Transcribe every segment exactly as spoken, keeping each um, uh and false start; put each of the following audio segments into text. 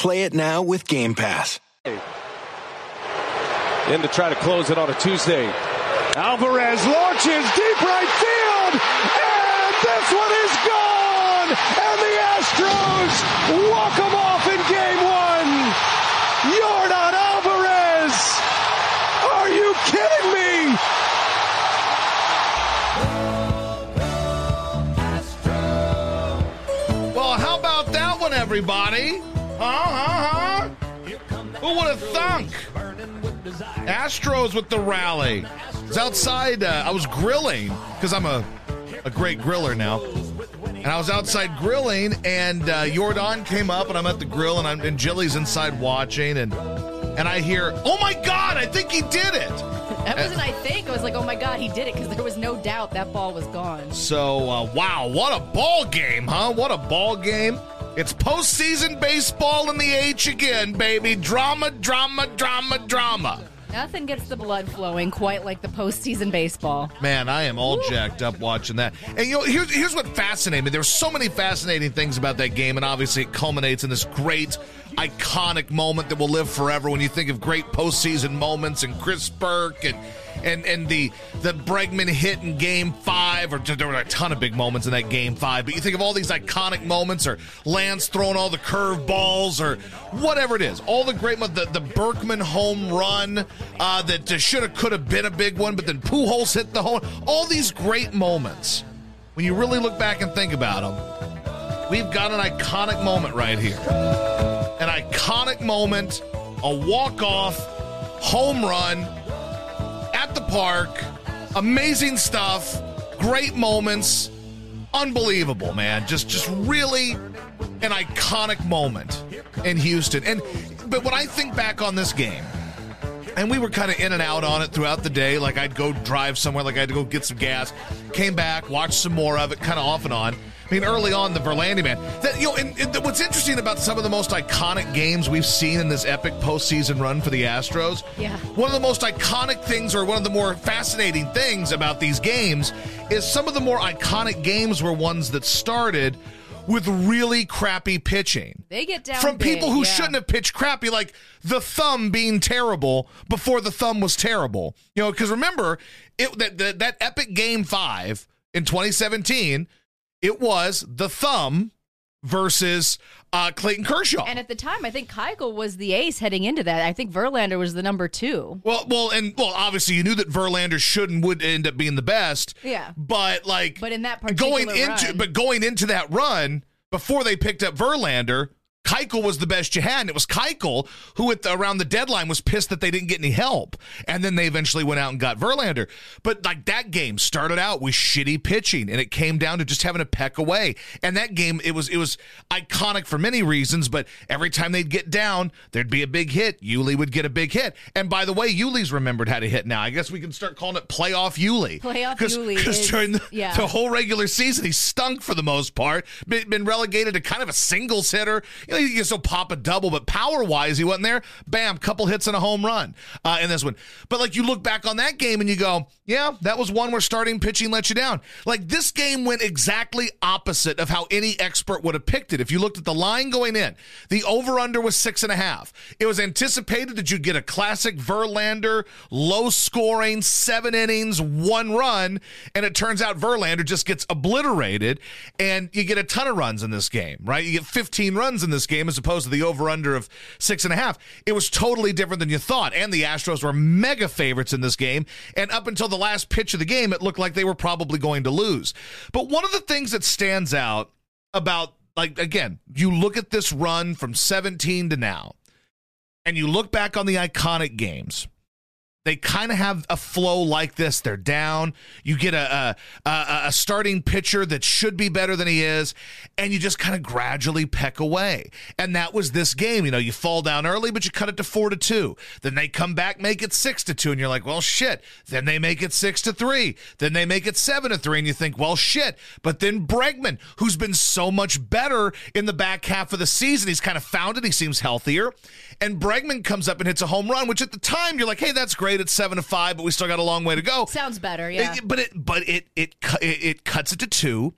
Play it now with Game Pass. In to try to close it on a Tuesday. Alvarez launches deep right field. And this one is gone. And the Astros walk them off in game one. Yordan Alvarez. Are you kidding me? Well, how about that one, everybody? Uh-huh. Who would have thunk? Astros with the rally. I was outside. Uh, I was grilling because I'm a, a great griller now. And I was outside grilling, and uh, Yordan came up, and I'm at the grill, and I'm and Jilly's inside watching, and and I hear, "Oh my God, I think he did it." That wasn't, I think. I was like, "Oh my God, he did it," because there was no doubt that ball was gone. So, uh, wow, what a ball game, huh? What a ball game. It's postseason baseball in the H again, baby. Drama, drama, drama, drama. Nothing gets the blood flowing quite like the postseason baseball. Man, I am all jacked up watching that. And you know, here's, here's what fascinated me. There were so many fascinating things about that game, and obviously it culminates in this great, iconic moment that will live forever when you think of great postseason moments and Chris Burke and... And and the, the Bregman hit in Game five, or there were a ton of big moments in that Game five, but you think of all these iconic moments, or Lance throwing all the curveballs, or whatever it is. All the great moments, the, the Berkman home run uh, that should have, could have been a big one, but then Pujols hit the home. All these great moments, when you really look back and think about them, we've got an iconic moment right here. An iconic moment, a walk-off, home run, at the park, amazing stuff, great moments, unbelievable, man. Just, just really an iconic moment in Houston. And but when I think back on this game, and we were kind of in and out on it throughout the day. Like I'd go drive somewhere, like I had to go get some gas, came back, watched some more of it, kind of off and on. I mean, early on, the Verlander man. That, you know, and, and what's interesting about some of the most iconic games we've seen in this epic postseason run for the Astros, yeah. One of the most iconic things, or one of the more fascinating things about these games, is some of the more iconic games were ones that started with really crappy pitching. They get down from big, people who yeah. shouldn't have pitched crappy, like the thumb being terrible before the thumb was terrible. You know, because remember it that, that that epic Game Five in twenty seventeen. It was the thumb versus uh, Clayton Kershaw. And at the time, I think Keuchel was the ace heading into that. I think Verlander was the number two. Well, well, and well, obviously you knew that Verlander should and would end up being the best. Yeah. But like, but in that particular going into, run. but going into that run before they picked up Verlander, Keuchel was the best you had, and it was Keuchel who, at the, around the deadline, was pissed that they didn't get any help, and then they eventually went out and got Verlander. But like that game started out with shitty pitching, and it came down to just having to peck away. And that game, it was it was iconic for many reasons. But every time they'd get down, there'd be a big hit. Yuli would get a big hit, and by the way, Yuli's remembered how to hit now. I guess we can start calling it playoff Yuli. Playoff Yuli, because during the, yeah. the whole regular season, he stunk for the most part. Been, been relegated to kind of a singles hitter. You know, He can still pop a double, but power-wise, he wasn't there. Bam, couple hits and a home run uh, in this one. But, like, you look back on that game and you go, yeah, that was one where starting pitching let you down. Like, this game went exactly opposite of how any expert would have picked it. If you looked at the line going in, the over-under was six and a half. It was anticipated that you'd get a classic Verlander, low-scoring, seven innings, one run, and it turns out Verlander just gets obliterated, and you get a ton of runs in this game, right? You get fifteen runs in this game as opposed to the over-under of six and a half. It was totally different than you thought, and the Astros were mega favorites in this game, and up until the last pitch of the game, it looked like they were probably going to lose. But one of the things that stands out about, like, again, you look at this run from seventeen to now, and you look back on the iconic games, they kind of have a flow like this. They're down. You get a, a a starting pitcher that should be better than he is, and you just kind of gradually peck away. And that was this game. You know, you fall down early, but you cut it to four to two. Then they come back, make it six to two, and you're like, well, shit. Then they make it six to three. Then they make it seven to three, and you think, well, shit. But then Bregman, who's been so much better in the back half of the season, he's kind of found it. He seems healthier. And Bregman comes up and hits a home run, which at the time you're like, hey, that's great. It's seven to five, but we still got a long way to go. Sounds better, yeah. It, but it, but it, it, it, it cuts it to two.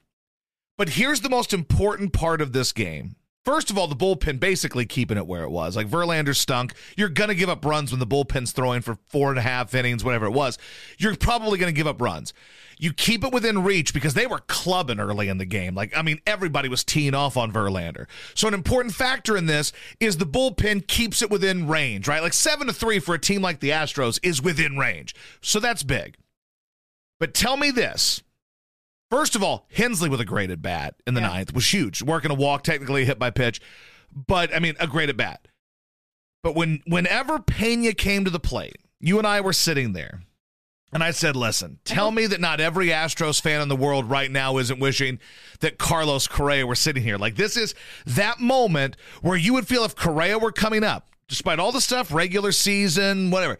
But here's the most important part of this game. First of all, the bullpen basically keeping it where it was. Like, Verlander stunk. You're gonna give up runs when the bullpen's throwing for four and a half innings, whatever it was. You're probably gonna give up runs. You keep it within reach because they were clubbing early in the game. Like, I mean, everybody was teeing off on Verlander. So an important factor in this is the bullpen keeps it within range, right? Like, seven to three for a team like the Astros is within range. So that's big. But tell me this. First of all, Hensley with a great at-bat in the yeah. ninth was huge. Working a walk, technically a hit by pitch. But, I mean, a great at-bat. But when whenever Peña came to the plate, you and I were sitting there. And I said, listen, tell me that not every Astros fan in the world right now isn't wishing that Carlos Correa were sitting here. Like, this is that moment where you would feel if Correa were coming up, despite all the stuff, regular season, whatever,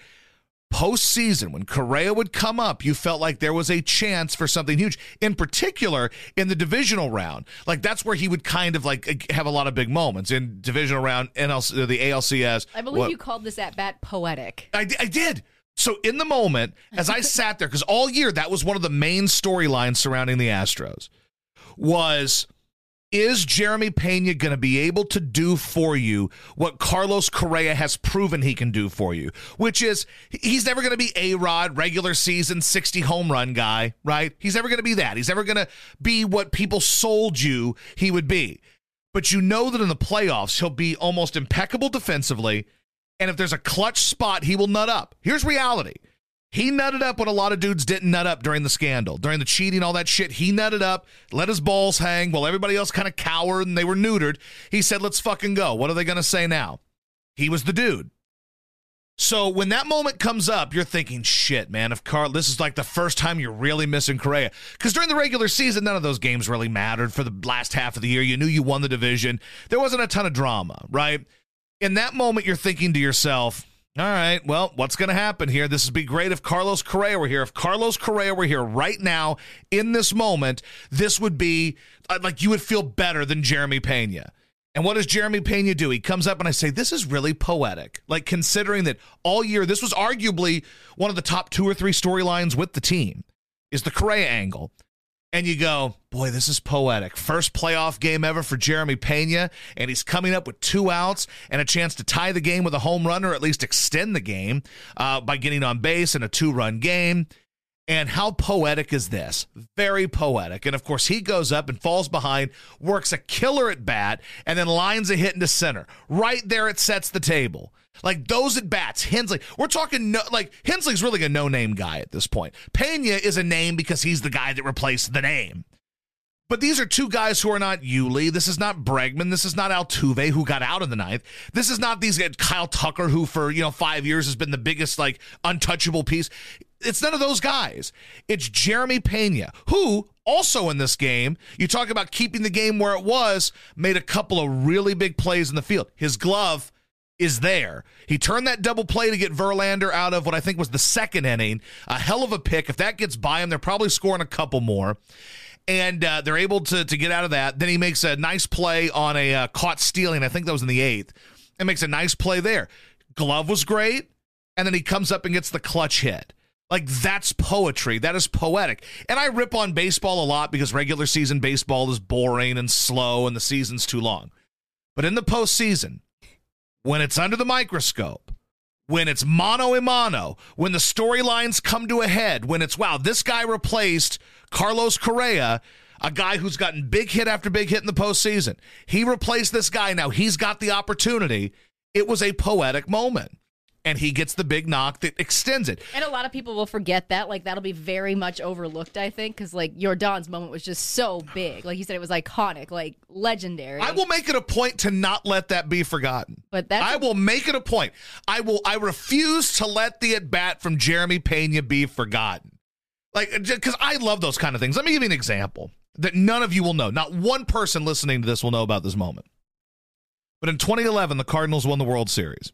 postseason, when Correa would come up, you felt like there was a chance for something huge, in particular in the divisional round. Like, that's where he would kind of, like, have a lot of big moments in divisional round, N L C, the A L C S. I believe what, you called this at-bat poetic. I, I did. So in the moment, as I sat there, because all year that was one of the main storylines surrounding the Astros, was is Jeremy Peña going to be able to do for you what Carlos Correa has proven he can do for you, which is he's never going to be A-Rod, regular season, sixty home run guy, right? He's never going to be that. He's never going to be what people sold you he would be. But you know that in the playoffs, he'll be almost impeccable defensively. And if there's a clutch spot, he will nut up. Here's reality. He nutted up when a lot of dudes didn't nut up during the scandal, during the cheating, all that shit. He nutted up, let his balls hang while everybody else kind of cowered and they were neutered. He said, let's fucking go. What are they going to say now? He was the dude. So when that moment comes up, you're thinking, shit, man, if Carl, this is like the first time you're really missing Correa. Because during the regular season, none of those games really mattered for the last half of the year. You knew you won the division. There wasn't a ton of drama, right? In that moment, you're thinking to yourself, all right, well, what's going to happen here? This would be great if Carlos Correa were here. If Carlos Correa were here right now in this moment, this would be like you would feel better than Jeremy Peña. And what does Jeremy Peña do? He comes up and I say, this is really poetic. Like, considering that all year, this was arguably one of the top two or three storylines with the team is the Correa angle. And you go, boy, this is poetic. First playoff game ever for Jeremy Peña, and he's coming up with two outs and a chance to tie the game with a home run or at least extend the game uh, by getting on base in a two-run game. And how poetic is this? Very poetic. And, of course, he goes up and falls behind, works a killer at bat, and then lines a hit into center. Right there it sets the table. Like, those at-bats, Hensley, we're talking, no, like, Hensley's really a no-name guy at this point. Peña is a name because he's the guy that replaced the name. But these are two guys who are not Yuli. This is not Bregman. This is not Altuve, who got out in the ninth. This is not these guys, Kyle Tucker, who for, you know, five years has been the biggest, like, untouchable piece. It's none of those guys. It's Jeremy Peña, who also in this game, you talk about keeping the game where it was, made a couple of really big plays in the field. His glove is there. He turned that double play to get Verlander out of what I think was the second inning. A hell of a pick. If that gets by him, they're probably scoring a couple more. and uh, they're able to to get out of that. Then he makes a nice play on a uh, caught stealing. I think that was in the eighth. And makes a nice play there. Glove was great, and then he comes up and gets the clutch hit. Like, that's poetry. That is poetic. And I rip on baseball a lot because regular season baseball is boring and slow and the season's too long. But in the postseason, when it's under the microscope, when it's mano a mano, when the storylines come to a head, when it's, wow, this guy replaced Carlos Correa, a guy who's gotten big hit after big hit in the postseason. He replaced this guy. Now he's got the opportunity. It was a poetic moment. And he gets the big knock that extends it. And a lot of people will forget that. Like, that'll be very much overlooked, I think, because, like, Yordan's moment was just so big. Like you said, it was iconic, like, legendary. I will make it a point to not let that be forgotten. But that I will make it a point. I will. I refuse to let the at-bat from Jeremy Peña be forgotten. Like, because I love those kind of things. Let me give you an example that none of you will know. Not one person listening to this will know about this moment. But in twenty eleven, the Cardinals won the World Series.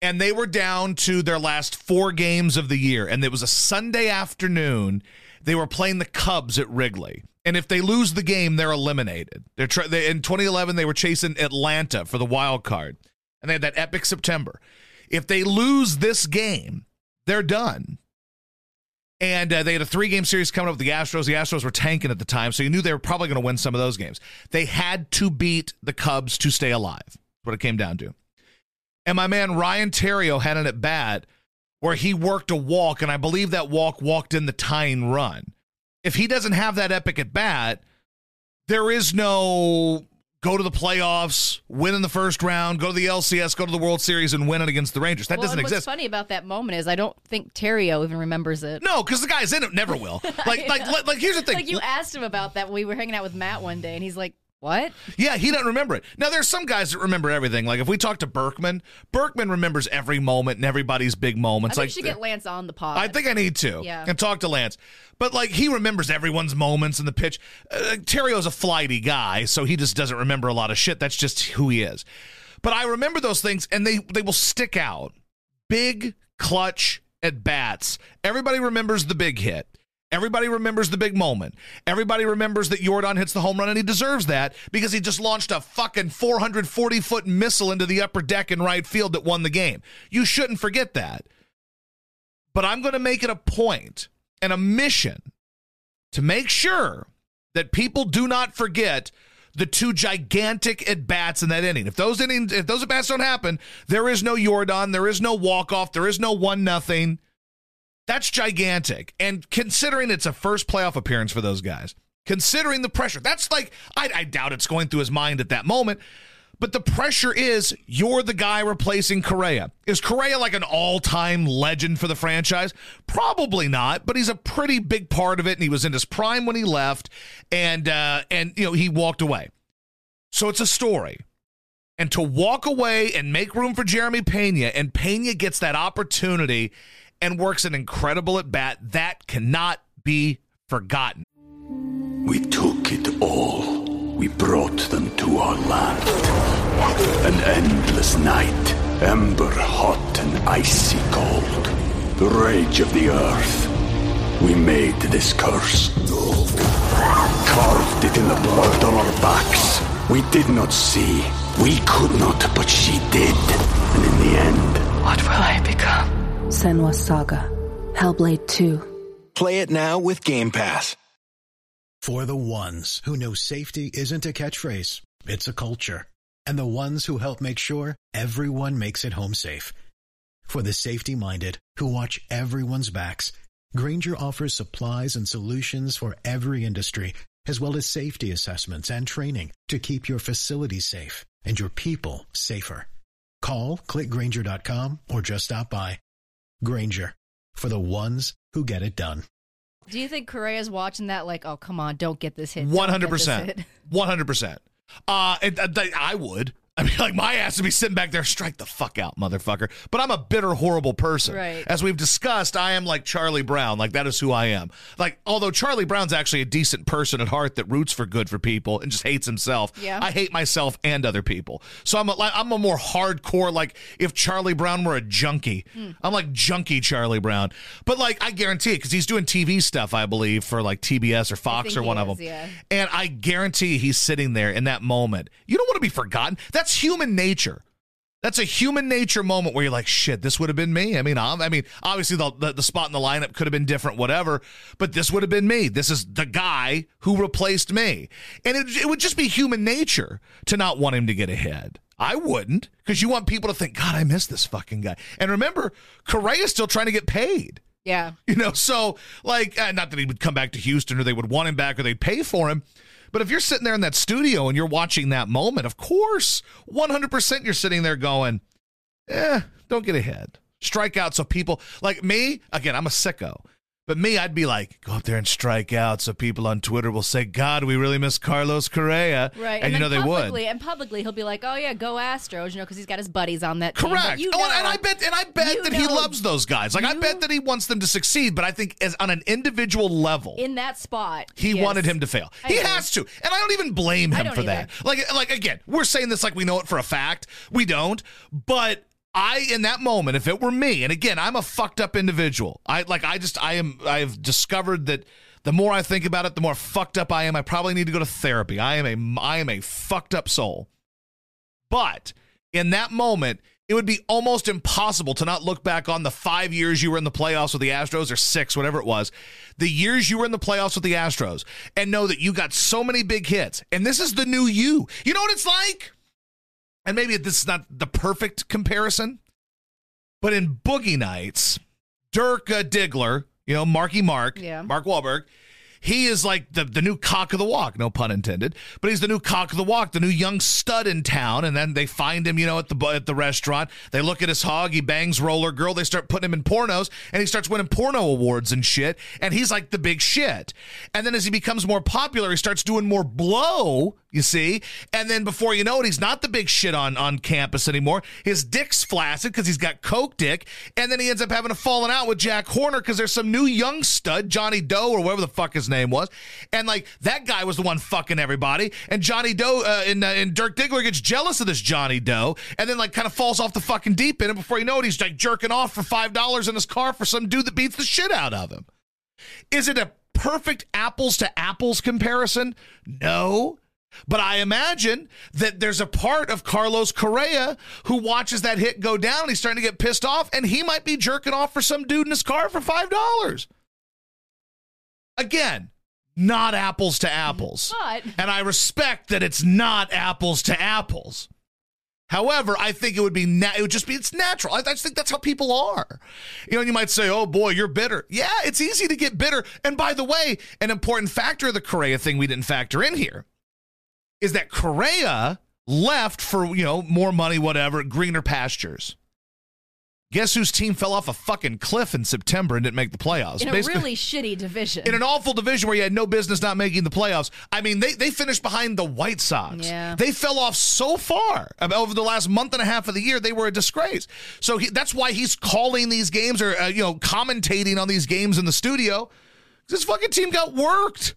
And they were down to their last four games of the year. And it was a Sunday afternoon. They were playing the Cubs at Wrigley. And if they lose the game, they're eliminated. They're tra- they, in twenty eleven, they were chasing Atlanta for the wild card. And they had that epic September. If they lose this game, they're done. And uh, they had a three-game series coming up with the Astros. The Astros were tanking at the time, so you knew they were probably going to win some of those games. They had to beat the Cubs to stay alive. That's what it came down to. And my man Ryan Theriot had an at-bat where he worked a walk, and I believe that walk walked in the tying run. If he doesn't have that epic at-bat, there is no go to the playoffs, win in the first round, go to the L C S, go to the World Series, and win it against the Rangers. That well, doesn't what's exist. What's funny about that moment is I don't think Theriot even remembers it. No, because the guys in it never will. Like, like, like, like, here's the thing. Like, you asked him about that when we were hanging out with Matt one day, and he's like, what? Yeah, he doesn't remember it. Now, there's some guys that remember everything. Like, if we talk to Berkman, Berkman remembers every moment and everybody's big moments. I think like, you should get Lance on the pod. I think I need to. Yeah. And talk to Lance. But, like, he remembers everyone's moments and the pitch. Uh, Terrio's a flighty guy, so he just doesn't remember a lot of shit. That's just who he is. But I remember those things, and they, they will stick out. Big clutch at bats. Everybody remembers the big hit. Everybody remembers the big moment. Everybody remembers that Yordan hits the home run, and he deserves that because he just launched a fucking four hundred forty foot missile into the upper deck in right field that won the game. You shouldn't forget that. But I'm going to make it a point and a mission to make sure that people do not forget the two gigantic at-bats in that inning. If those innings, if those at-bats don't happen, there is no Yordan, there is no walk-off, there is no one nothing. That's gigantic. And considering it's a first playoff appearance for those guys, considering the pressure, that's like, I, I doubt it's going through his mind at that moment, but the pressure is you're the guy replacing Correa. Is Correa like an all-time legend for the franchise? Probably not, but he's a pretty big part of it, and he was in his prime when he left, and uh, and you know he walked away. So it's a story. And to walk away and make room for Jeremy Peña, and Peña gets that opportunity and works an incredible at-bat that cannot be forgotten. We took it all. We brought them to our land. An endless night, ember hot and icy cold. The rage of the earth. We made this curse. Carved it in the blood on our backs. We did not see. We could not, but she did. And in the end, what will I become? Senua's Saga: Hellblade two. Play it now with Game Pass. For the ones who know safety isn't a catchphrase, it's a culture. And the ones who help make sure everyone makes it home safe. For the safety-minded who watch everyone's backs, Grainger offers supplies and solutions for every industry, as well as safety assessments and training to keep your facility safe and your people safer. Call, click Grainger dot com, or just stop by. Grainger, for the ones who get it done. Do you think Correa's watching that like, oh, come on, don't get this hit? one hundred percent. one hundred percent. Uh, it, I would. I mean, like, my ass would be sitting back there, strike the fuck out, motherfucker. But I'm a bitter, horrible person. Right. As we've discussed, I am like Charlie Brown. Like, that is who I am. Like, although Charlie Brown's actually a decent person at heart that roots for good for people and just hates himself. Yeah. I hate myself and other people. So I'm a, I'm a more hardcore, like, if Charlie Brown were a junkie. Mm. I'm like junkie Charlie Brown. But, like, I guarantee it, because he's doing T V stuff, I believe, for, like, T B S or Fox or one is, of them. Yeah. And I guarantee he's sitting there in that moment. You don't want to be forgotten. That's That's human nature. That's a human nature moment where you're like, shit, this would have been me. I mean, I'm, I mean, obviously the, the the spot in the lineup could have been different, whatever, but this would have been me. This is the guy who replaced me. And it, it would just be human nature to not want him to get ahead. I wouldn't, because you want people to think, God, I miss this fucking guy. And remember, Correa's still trying to get paid. Yeah. You know, so, like, uh, not that he would come back to Houston or they would want him back or they'd pay for him. But if you're sitting there in that studio and you're watching that moment, of course, one hundred percent you're sitting there going, eh, don't get ahead. Strike out so people, like me, again, I'm a sicko. But me, I'd be like, go up there and strike out so people on Twitter will say, God, we really miss Carlos Correa. Right. And, and you know publicly, they would. And publicly he'll be like, oh, yeah, go Astros, you know, because he's got his buddies on that team. Correct. You know, oh, and I bet and I bet that know, he loves those guys. Like, you, I bet that he wants them to succeed, but I think as on an individual level. In that spot. He yes. wanted him to fail. I he agree. has to. And I don't even blame him for either. that. Like, Like, again, we're saying this like we know it for a fact. We don't. But I, in that moment, if it were me, and again, I'm a fucked up individual. I like, I just, I am, I've discovered that the more I think about it, the more fucked up I am. I probably need to go to therapy. I am a, I am a fucked up soul. But in that moment, it would be almost impossible to not look back on the five years you were in the playoffs with the Astros, or six, whatever it was, the years you were in the playoffs with the Astros, and know that you got so many big hits. And this is the new you. You know what it's like? And maybe this is not the perfect comparison, but in Boogie Nights, Dirk uh, Diggler, you know, Marky Mark, yeah. Mark Wahlberg, he is like the, the new cock of the walk, no pun intended, but he's the new cock of the walk, the new young stud in town. And then they find him, you know, at the at the restaurant. They look at his hog. He bangs Roller Girl. They start putting him in pornos, and he starts winning porno awards and shit. And he's like the big shit. And then as he becomes more popular, he starts doing more blow, you see, and then before you know it, he's not the big shit on, on campus anymore. His dick's flaccid because he's got coke dick, and then he ends up having a falling out with Jack Horner because there's some new young stud, Johnny Doe or whatever the fuck his name was, and like that guy was the one fucking everybody, and Johnny Doe uh, and, uh, and Dirk Diggler gets jealous of this Johnny Doe, and then like kind of falls off the fucking deep end, and before you know it, he's like jerking off for five dollars in his car for some dude that beats the shit out of him. Is it a perfect apples to apples comparison? No. But I imagine that there's a part of Carlos Correa who watches that hit go down, and he's starting to get pissed off, and he might be jerking off for some dude in his car for five dollars. Again, not apples to apples. But, and I respect that it's not apples to apples. However, I think it would be, na- it would just be, it's natural. I, I just think that's how people are. You know, and you might say, oh boy, you're bitter. Yeah, it's easy to get bitter. And by the way, an important factor of the Correa thing we didn't factor in here is that Correa left for, you know, more money, whatever, greener pastures. Guess whose team fell off a fucking cliff in September and didn't make the playoffs? In a Basically, really shitty division. In an awful division where you had no business not making the playoffs. I mean, they, they finished behind the White Sox. Yeah. They fell off so far. Over the last month and a half of the year, they were a disgrace. So he, that's why he's calling these games or, uh, you know, commentating on these games in the studio. This fucking team got worked.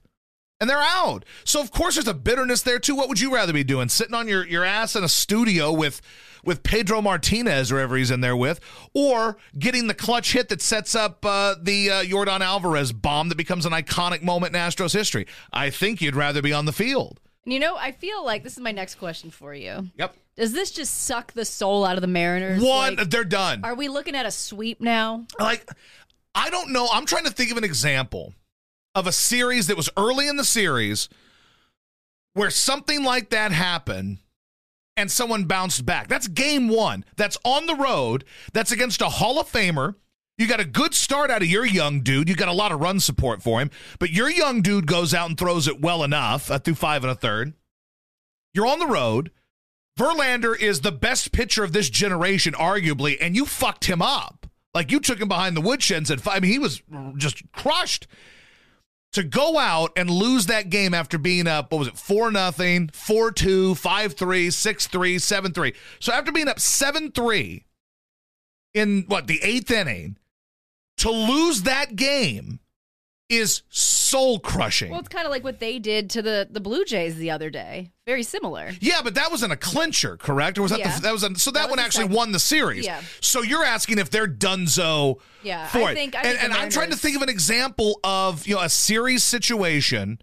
And they're out. So, of course, there's a bitterness there, too. What would you rather be doing? Sitting on your, your ass in a studio with, with Pedro Martinez, wherever he's in there with, or getting the clutch hit that sets up uh, the uh, Yordan Alvarez bomb that becomes an iconic moment in Astros history? I think you'd rather be on the field. You know, I feel like this is my next question for you. Yep. Does this just suck the soul out of the Mariners? One, like, they're done. Are we looking at a sweep now? Like, I don't know. I'm trying to think of an example of a series that was early in the series where something like that happened and someone bounced back. That's game one. That's on the road. That's against a Hall of Famer. You got a good start out of your young dude. You got a lot of run support for him, but your young dude goes out and throws it well enough uh, through five and a third. You're on the road. Verlander is the best pitcher of this generation, arguably, and you fucked him up. Like, you took him behind the woodshed and said, I mean, he was just crushed. to go out and lose that game after being up, what was it, four nothing, four two, five three, six three, seven three. So after being up seven three in, what, the eighth inning, to lose that game is soul-crushing. Well, it's kind of like what they did to the, the Blue Jays the other day. Very similar. Yeah, but that wasn't a clincher, correct? Or was that yeah. the, that was a, so that, that one actually second. won the series. Yeah. So you're asking if they're donezo yeah, for I it. Think, I and think and I'm trying to think of an example of, you know, a series situation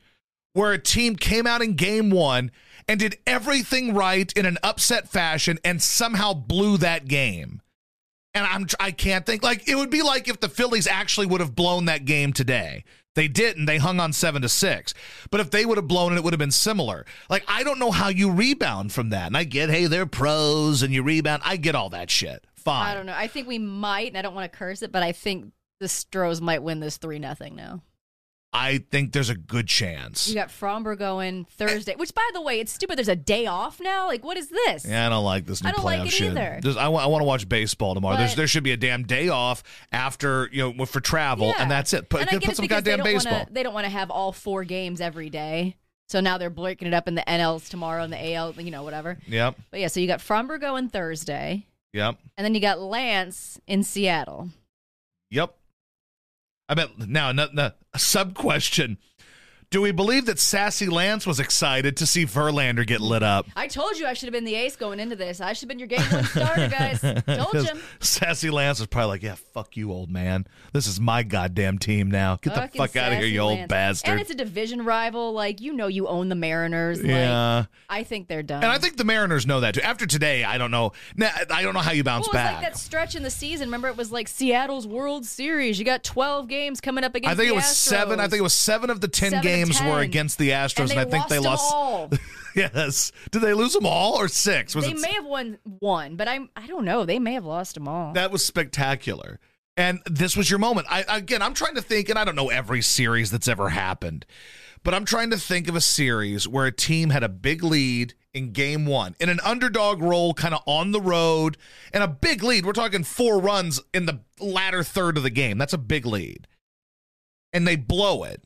where a team came out in game one and did everything right in an upset fashion and somehow blew that game. And I'm, I can't think. Like, it would be like if the Phillies actually would have blown that game today. They didn't. They hung on seven to six. But if they would have blown it, it would have been similar. Like, I don't know how you rebound from that. And I get, hey, they're pros and you rebound. I get all that shit. Fine. I don't know. I think we might, and I don't want to curse it, but I think the Stros might win this three nothing now. I think there's a good chance. You got Framber going Thursday, which, by the way, it's stupid. There's a day off now. Like, what is this? Yeah, I don't like this new playoff shit. I don't like it shit. either. There's, I, w- I want to watch baseball tomorrow. There's, there should be a damn day off after, you know, for travel, yeah. and that's it. Put, put some goddamn they baseball. Wanna, they don't want to have all four games every day. So now they're breaking it up in the N Ls tomorrow and the A L, you know, whatever. Yep. But, yeah, so you got Framber going Thursday. Yep. And then you got Lance in Seattle. Yep. I bet now no, no, a sub question. Do we believe that Sassy Lance was excited to see Verlander get lit up? I told you I should have been the ace going into this. I should have been your game one starter, guys. Told you. Sassy Lance was probably like, yeah, fuck you, old man. This is my goddamn team now. Get Fucking the fuck out of here, you Lance. Old bastard. And it's a division rival. Like, you know you own the Mariners. Yeah. Like, I think they're done. And I think the Mariners know that, too. After today, I don't know. Now, I don't know how you bounce well, it was back. It's like that stretch in the season. Remember, it was like Seattle's World Series. You got twelve games coming up against the Astros. I think it was Astros. seven. I think it was seven of the ten seven games. Games were against the Astros, and, and I think they lost. All. Yes, did they lose them all or six? Was they it... may have won one, but I I don't know. They may have lost them all. That was spectacular, and this was your moment. I again, I'm trying to think, and I don't know every series that's ever happened, but I'm trying to think of a series where a team had a big lead in game one in an underdog role, kind of on the road, and a big lead. We're talking four runs in the latter third of the game. That's a big lead, and they blow it.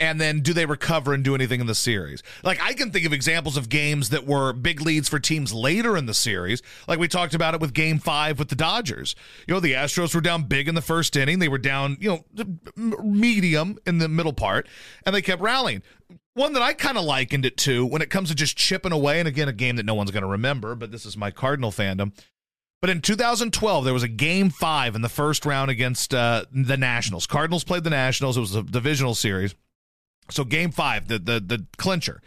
And then do they recover and do anything in the series? Like, I can think of examples of games that were big leads for teams later in the series. Like, we talked about it with game five with the Dodgers. You know, the Astros were down big in the first inning. They were down, you know, medium in the middle part, and they kept rallying. One that I kind of likened it to when it comes to just chipping away, and again, a game that no one's going to remember, but this is my Cardinal fandom. But in two thousand twelve, there was a game five in the first round against uh, the Nationals. Cardinals played the Nationals. It was a divisional series. So game five, the, the the clincher.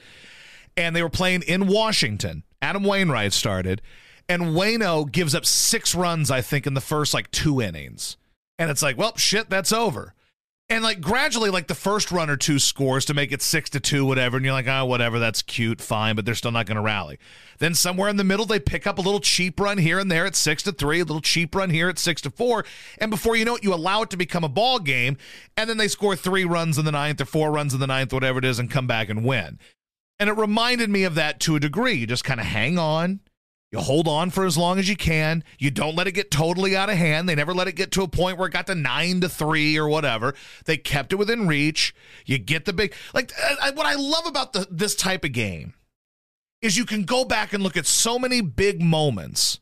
And they were playing in Washington. Adam Wainwright started. And Waino gives up six runs, I think, in the first, like, two innings. And it's like, well, shit, that's over. And, like, gradually, like, the first run or two scores to make it six to two, whatever. And you're like, oh, whatever, that's cute, fine, but they're still not going to rally. Then somewhere in the middle, they pick up a little cheap run here and there at six to three, a little cheap run here at six to four. And before you know it, you allow it to become a ball game. And then they score three runs in the ninth or four runs in the ninth, whatever it is, and come back and win. And it reminded me of that to a degree. You just kind of hang on. You hold on for as long as you can. You don't let it get totally out of hand. They never let it get to a point where it got to nine to three or whatever. They kept it within reach. You get the big, like, I, what I love about the, this type of game is you can go back and look at so many big moments.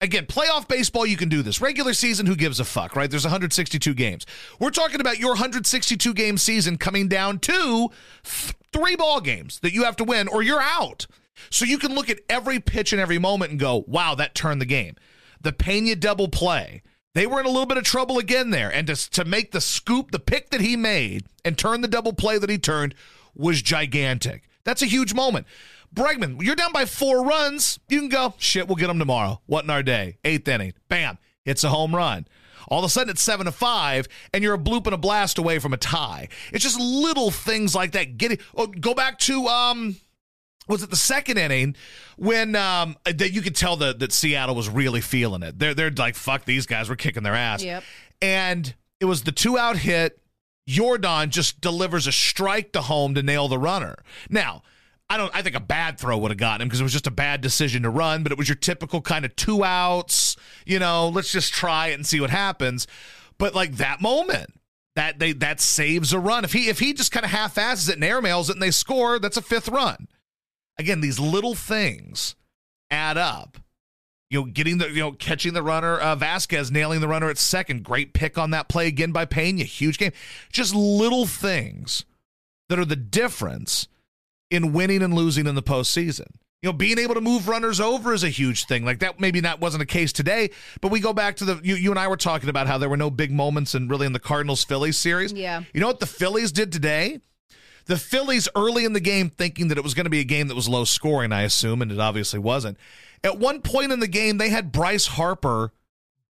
Again, playoff baseball, you can do this. Regular season, who gives a fuck, right? There's one hundred sixty-two games. We're talking about your one hundred sixty-two game season coming down to th- three ball games that you have to win or you're out. So you can look at every pitch and every moment and go, wow, that turned the game. The Peña double play. They were in a little bit of trouble again there. And to, to make the scoop, the pick that he made and turn the double play that he turned was gigantic. That's a huge moment. Bregman, you're down by four runs. You can go, shit, we'll get them tomorrow. What in our day? Eighth inning. Bam. It's a home run. All of a sudden, it's seven to five, and you're a bloop and a blast away from a tie. It's just little things like that. Get it. Oh, go back to... um. Was it the second inning when um, that you could tell the, that Seattle was really feeling it? They're they're like, fuck, these guys were kicking their ass. Yep. And it was the two-out hit. Yordan just delivers a strike to home to nail the runner. Now, I don't. I think a bad throw would have gotten him because it was just a bad decision to run, but it was your typical kind of two outs, you know, let's just try it and see what happens. But, like, that moment. That they that saves a run. If he if he just kind of half-asses it and airmails it and they score, that's a fifth run. Again, these little things add up. You know, getting the you know catching the runner, uh, Vasquez nailing the runner at second. Great pick on that play again by Peña. Huge game. Just little things that are the difference in winning and losing in the postseason. You know, being able to move runners over is a huge thing. Like that maybe not wasn't a case today, but we go back to the, you, you and I were talking about how there were no big moments in really in the Cardinals-Phillies series. Yeah. You know what the Phillies did today? The Phillies early in the game thinking that it was going to be a game that was low scoring, I assume, and it obviously wasn't. At one point in the game, they had Bryce Harper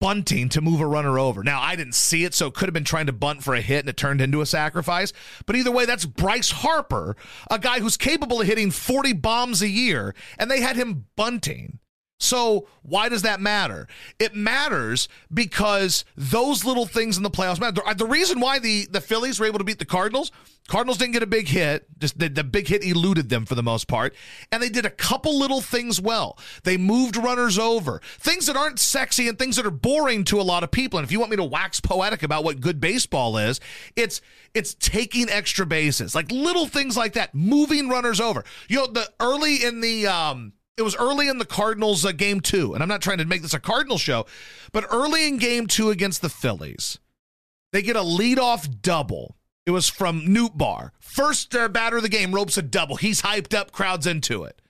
bunting to move a runner over. Now, I didn't see it, so it could have been trying to bunt for a hit, and it turned into a sacrifice. But either way, that's Bryce Harper, a guy who's capable of hitting forty bombs a year, and they had him bunting. So why does that matter? It matters because those little things in the playoffs matter. The reason why the, the Phillies were able to beat the Cardinals, Cardinals didn't get a big hit. Just the, the big hit eluded them for the most part. And they did a couple little things well. They moved runners over. Things that aren't sexy and things that are boring to a lot of people. And if you want me to wax poetic about what good baseball is, it's it's taking extra bases. Like little things like that. Moving runners over. You know, the early in the... um. It was early in the Cardinals uh, game two, and I'm not trying to make this a Cardinals show, but early in game two against the Phillies, they get a leadoff double. It was from Newt Bar. First uh, batter of the game ropes a double. He's hyped up, crowds into it.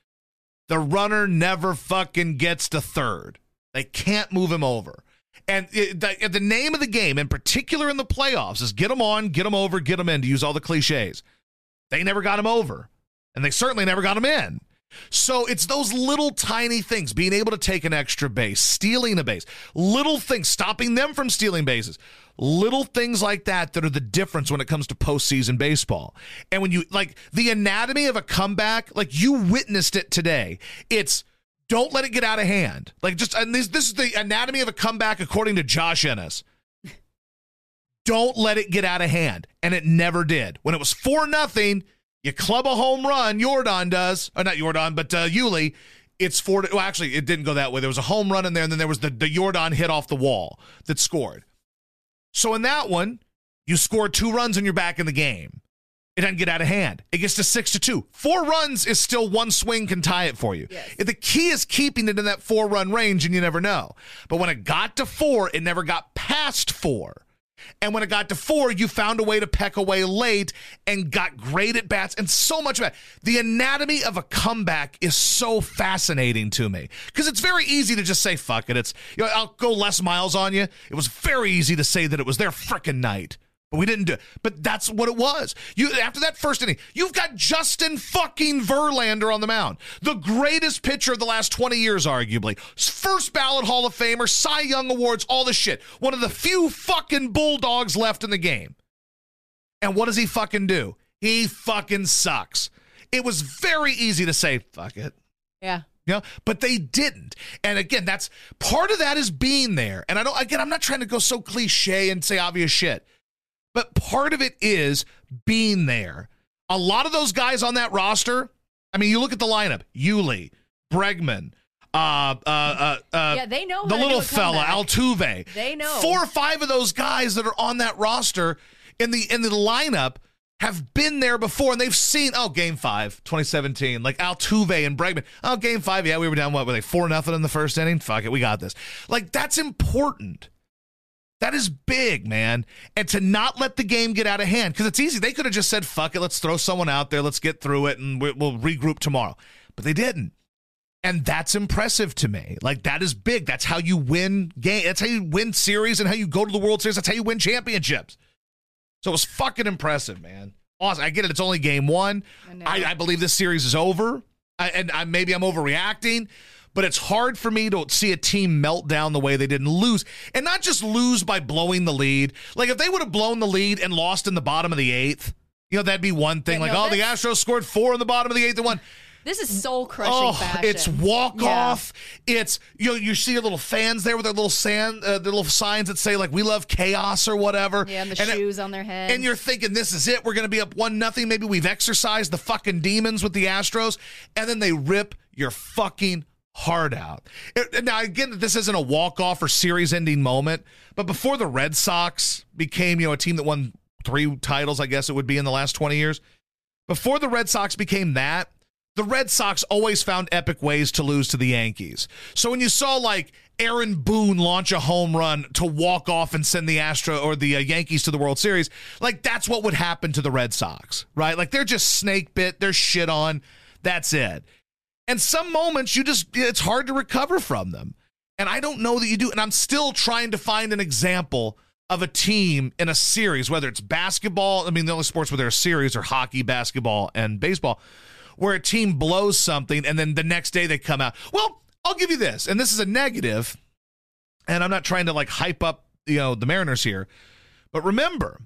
The runner never fucking gets to third. They can't move him over. And it, the, the name of the game, in particular in the playoffs, is get him on, get him over, get him in, to use all the cliches. They never got him over, and they certainly never got him in. So it's those little tiny things, being able to take an extra base, stealing a base, little things, stopping them from stealing bases, little things like that that are the difference when it comes to postseason baseball. And when you, like, the anatomy of a comeback, like, you witnessed it today. It's don't let it get out of hand. Like, just, and this, this is the anatomy of a comeback according to Josh Ennis. Don't let it get out of hand. And it never did. When it was four nothing, you club a home run, Yordan does. Or not Yordan, but uh, Yuli. It's four to, well, actually, it didn't go that way. There was a home run in there, and then there was the, the Yordan hit off the wall that scored. So in that one, you score two runs and you're back in the game. It doesn't get out of hand. It gets to six to two. Four runs is still one swing can tie it for you. Yes. The key is keeping it in that four-run range, and you never know. But when it got to four, it never got past four. And when it got to four, you found a way to peck away late and got great at bats and so much of that. The anatomy of a comeback is so fascinating to me because it's very easy to just say, fuck it. It's, you know, I'll go less miles on you. It was very easy to say that it was their frickin' night, but we didn't do it. But that's what it was. You, after that first inning, you've got Justin fucking Verlander on the mound. The greatest pitcher of the last twenty years, arguably. First ballot Hall of Famer, Cy Young Awards, all this shit. One of the few fucking Bulldogs left in the game. And what does he fucking do? He fucking sucks. It was very easy to say, fuck it. Yeah. You know, but they didn't. And again, that's part of that is being there. And I don't, again, I'm not trying to go so cliche and say obvious shit. But part of it is being there. A lot of those guys on that roster, I mean, you look at the lineup, Yuli, Bregman, uh, uh, uh, uh, yeah, they know the little fella, Altuve. They know. Four or five of those guys that are on that roster in the in the lineup have been there before, and they've seen, oh, game five, twenty seventeen, like Altuve and Bregman. Oh, game five, yeah, we were down, what, were they four nothing in the first inning? Fuck it, we got this. Like, that's important. That is big, man. And to not let the game get out of hand, because it's easy. They could have just said, fuck it, let's throw someone out there, let's get through it, and we'll regroup tomorrow. But they didn't. And that's impressive to me. Like, that is big. That's how you win game. That's how you win series and how you go to the World Series. That's how you win championships. So it was fucking impressive, man. Awesome. I get it. It's only game one. I, I, I believe this series is over. I, and I, maybe I'm overreacting. But it's hard for me to see a team melt down the way they did and lose. And not just lose by blowing the lead. Like, if they would have blown the lead and lost in the bottom of the eighth, you know, that'd be one thing. Yeah, like, no, oh, the Astros scored four in the bottom of the eighth and one. This is soul-crushing oh, fashion. It's walk-off. Yeah. It's, you know, you see your little fans there with their little sand, uh, their little signs that say, like, we love chaos or whatever. Yeah, and the and shoes it, on their head. And you're thinking, this is it. We're going to be up one nothing. Maybe we've exorcised the fucking demons with the Astros. And then they rip your fucking heart out. Now, again, this isn't a walk-off or series-ending moment, but before the Red Sox became, you know, a team that won three titles, I guess it would be, in the last twenty years. Before the Red Sox became that, the Red Sox always found epic ways to lose to the Yankees. So when you saw, like, Aaron Boone launch a home run to walk off and send the Astros or the uh, Yankees to the World Series, like, that's what would happen to the Red Sox, right? Like, they're just snake bit, they're shit on, that's it. And some moments you just, it's hard to recover from them. And I don't know that you do. And I'm still trying to find an example of a team in a series, whether it's basketball. I mean, the only sports where there are series are hockey, basketball, and baseball, where a team blows something and then the next day they come out. Well, I'll give you this, and this is a negative, and I'm not trying to, like, hype up, you know, the Mariners here, but remember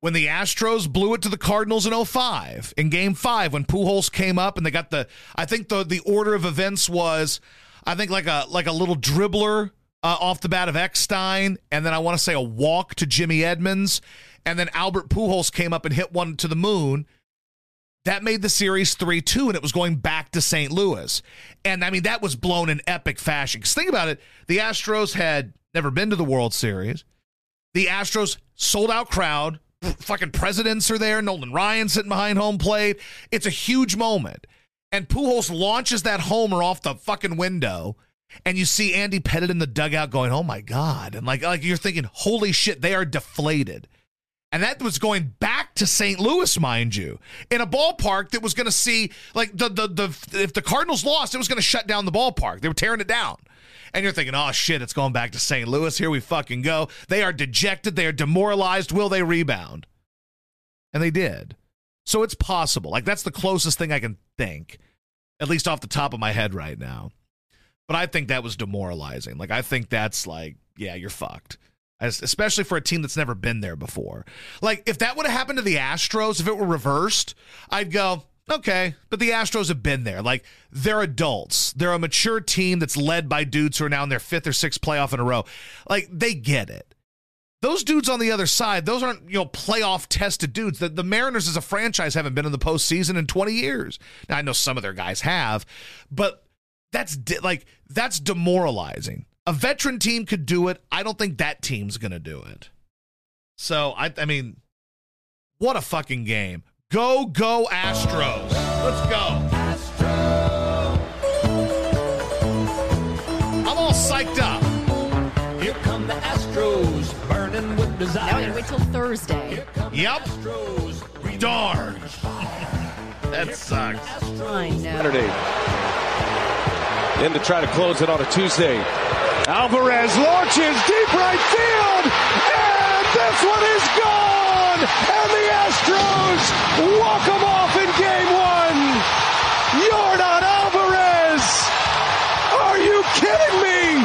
when the Astros blew it to the Cardinals in oh five, in Game five, when Pujols came up and they got the, I think the the order of events was, I think like a like a little dribbler uh, off the bat of Eckstein, and then I want to say a walk to Jimmy Edmonds, and then Albert Pujols came up and hit one to the moon. That made the series three two, and it was going back to Saint Louis. And, I mean, that was blown in epic fashion. Because think about it, the Astros had never been to the World Series. The Astros sold-out crowd. Fucking presidents are there. Nolan Ryan sitting behind home plate. It's a huge moment. And Pujols launches that homer off the fucking window, and you see Andy Pettitte in the dugout going, oh, my God. And, like, like you're thinking, holy shit, they are deflated. And that was going back to Saint Louis, mind you, in a ballpark that was going to see, like, the the the if the Cardinals lost, it was going to shut down the ballpark. They were tearing it down. And you're thinking, oh, shit, it's going back to Saint Louis. Here we fucking go. They are dejected. They are demoralized. Will they rebound? And they did. So it's possible. Like, that's the closest thing I can think, at least off the top of my head right now. But I think that was demoralizing. Like, I think that's like, yeah, you're fucked. Especially for a team that's never been there before. Like, if that would have happened to the Astros, if it were reversed, I'd go, okay, but the Astros have been there. Like, they're adults. They're a mature team that's led by dudes who are now in their fifth or sixth playoff in a row. Like, they get it. Those dudes on the other side, those aren't, you know, playoff-tested dudes. The, the Mariners as a franchise haven't been in the postseason in twenty years. Now, I know some of their guys have, but that's, de- like, that's demoralizing. A veteran team could do it. I don't think that team's going to do it. So, I I mean, what a fucking game. Go, go, Astros. Let's go. Astros. I'm all psyched up. Here come the Astros, burning with desire. Now we gotta wait till Thursday. Yep. Astros, darn. That Here sucks. I know. Saturday. Then to try to close it on a Tuesday. Alvarez launches deep right field, and this one is gone, and the Astros walk them off in game one. Yordan Alvarez, are you kidding me?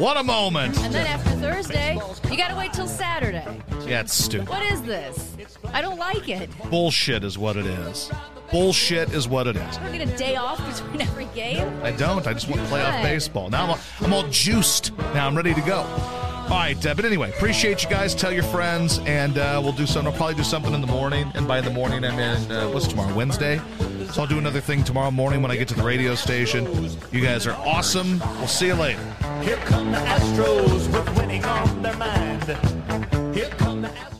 What a moment. And then after Thursday, you gotta wait till Saturday. Yeah, it's stupid. What is this? I don't like it. Bullshit is what it is. Bullshit is what it is. You don't get a day off between every game? I don't. I just want to play off baseball. Now I'm all, I'm all juiced. Now I'm ready to go. All right. Uh, but anyway, appreciate you guys. Tell your friends, and uh, we'll do something. I'll probably do something in the morning. And by the morning, I mean, uh, what's tomorrow? Wednesday? So I'll do another thing tomorrow morning when I get to the radio station. You guys are awesome. We'll see you later. Here come the Astros with winning on their mind. Here come the Astros.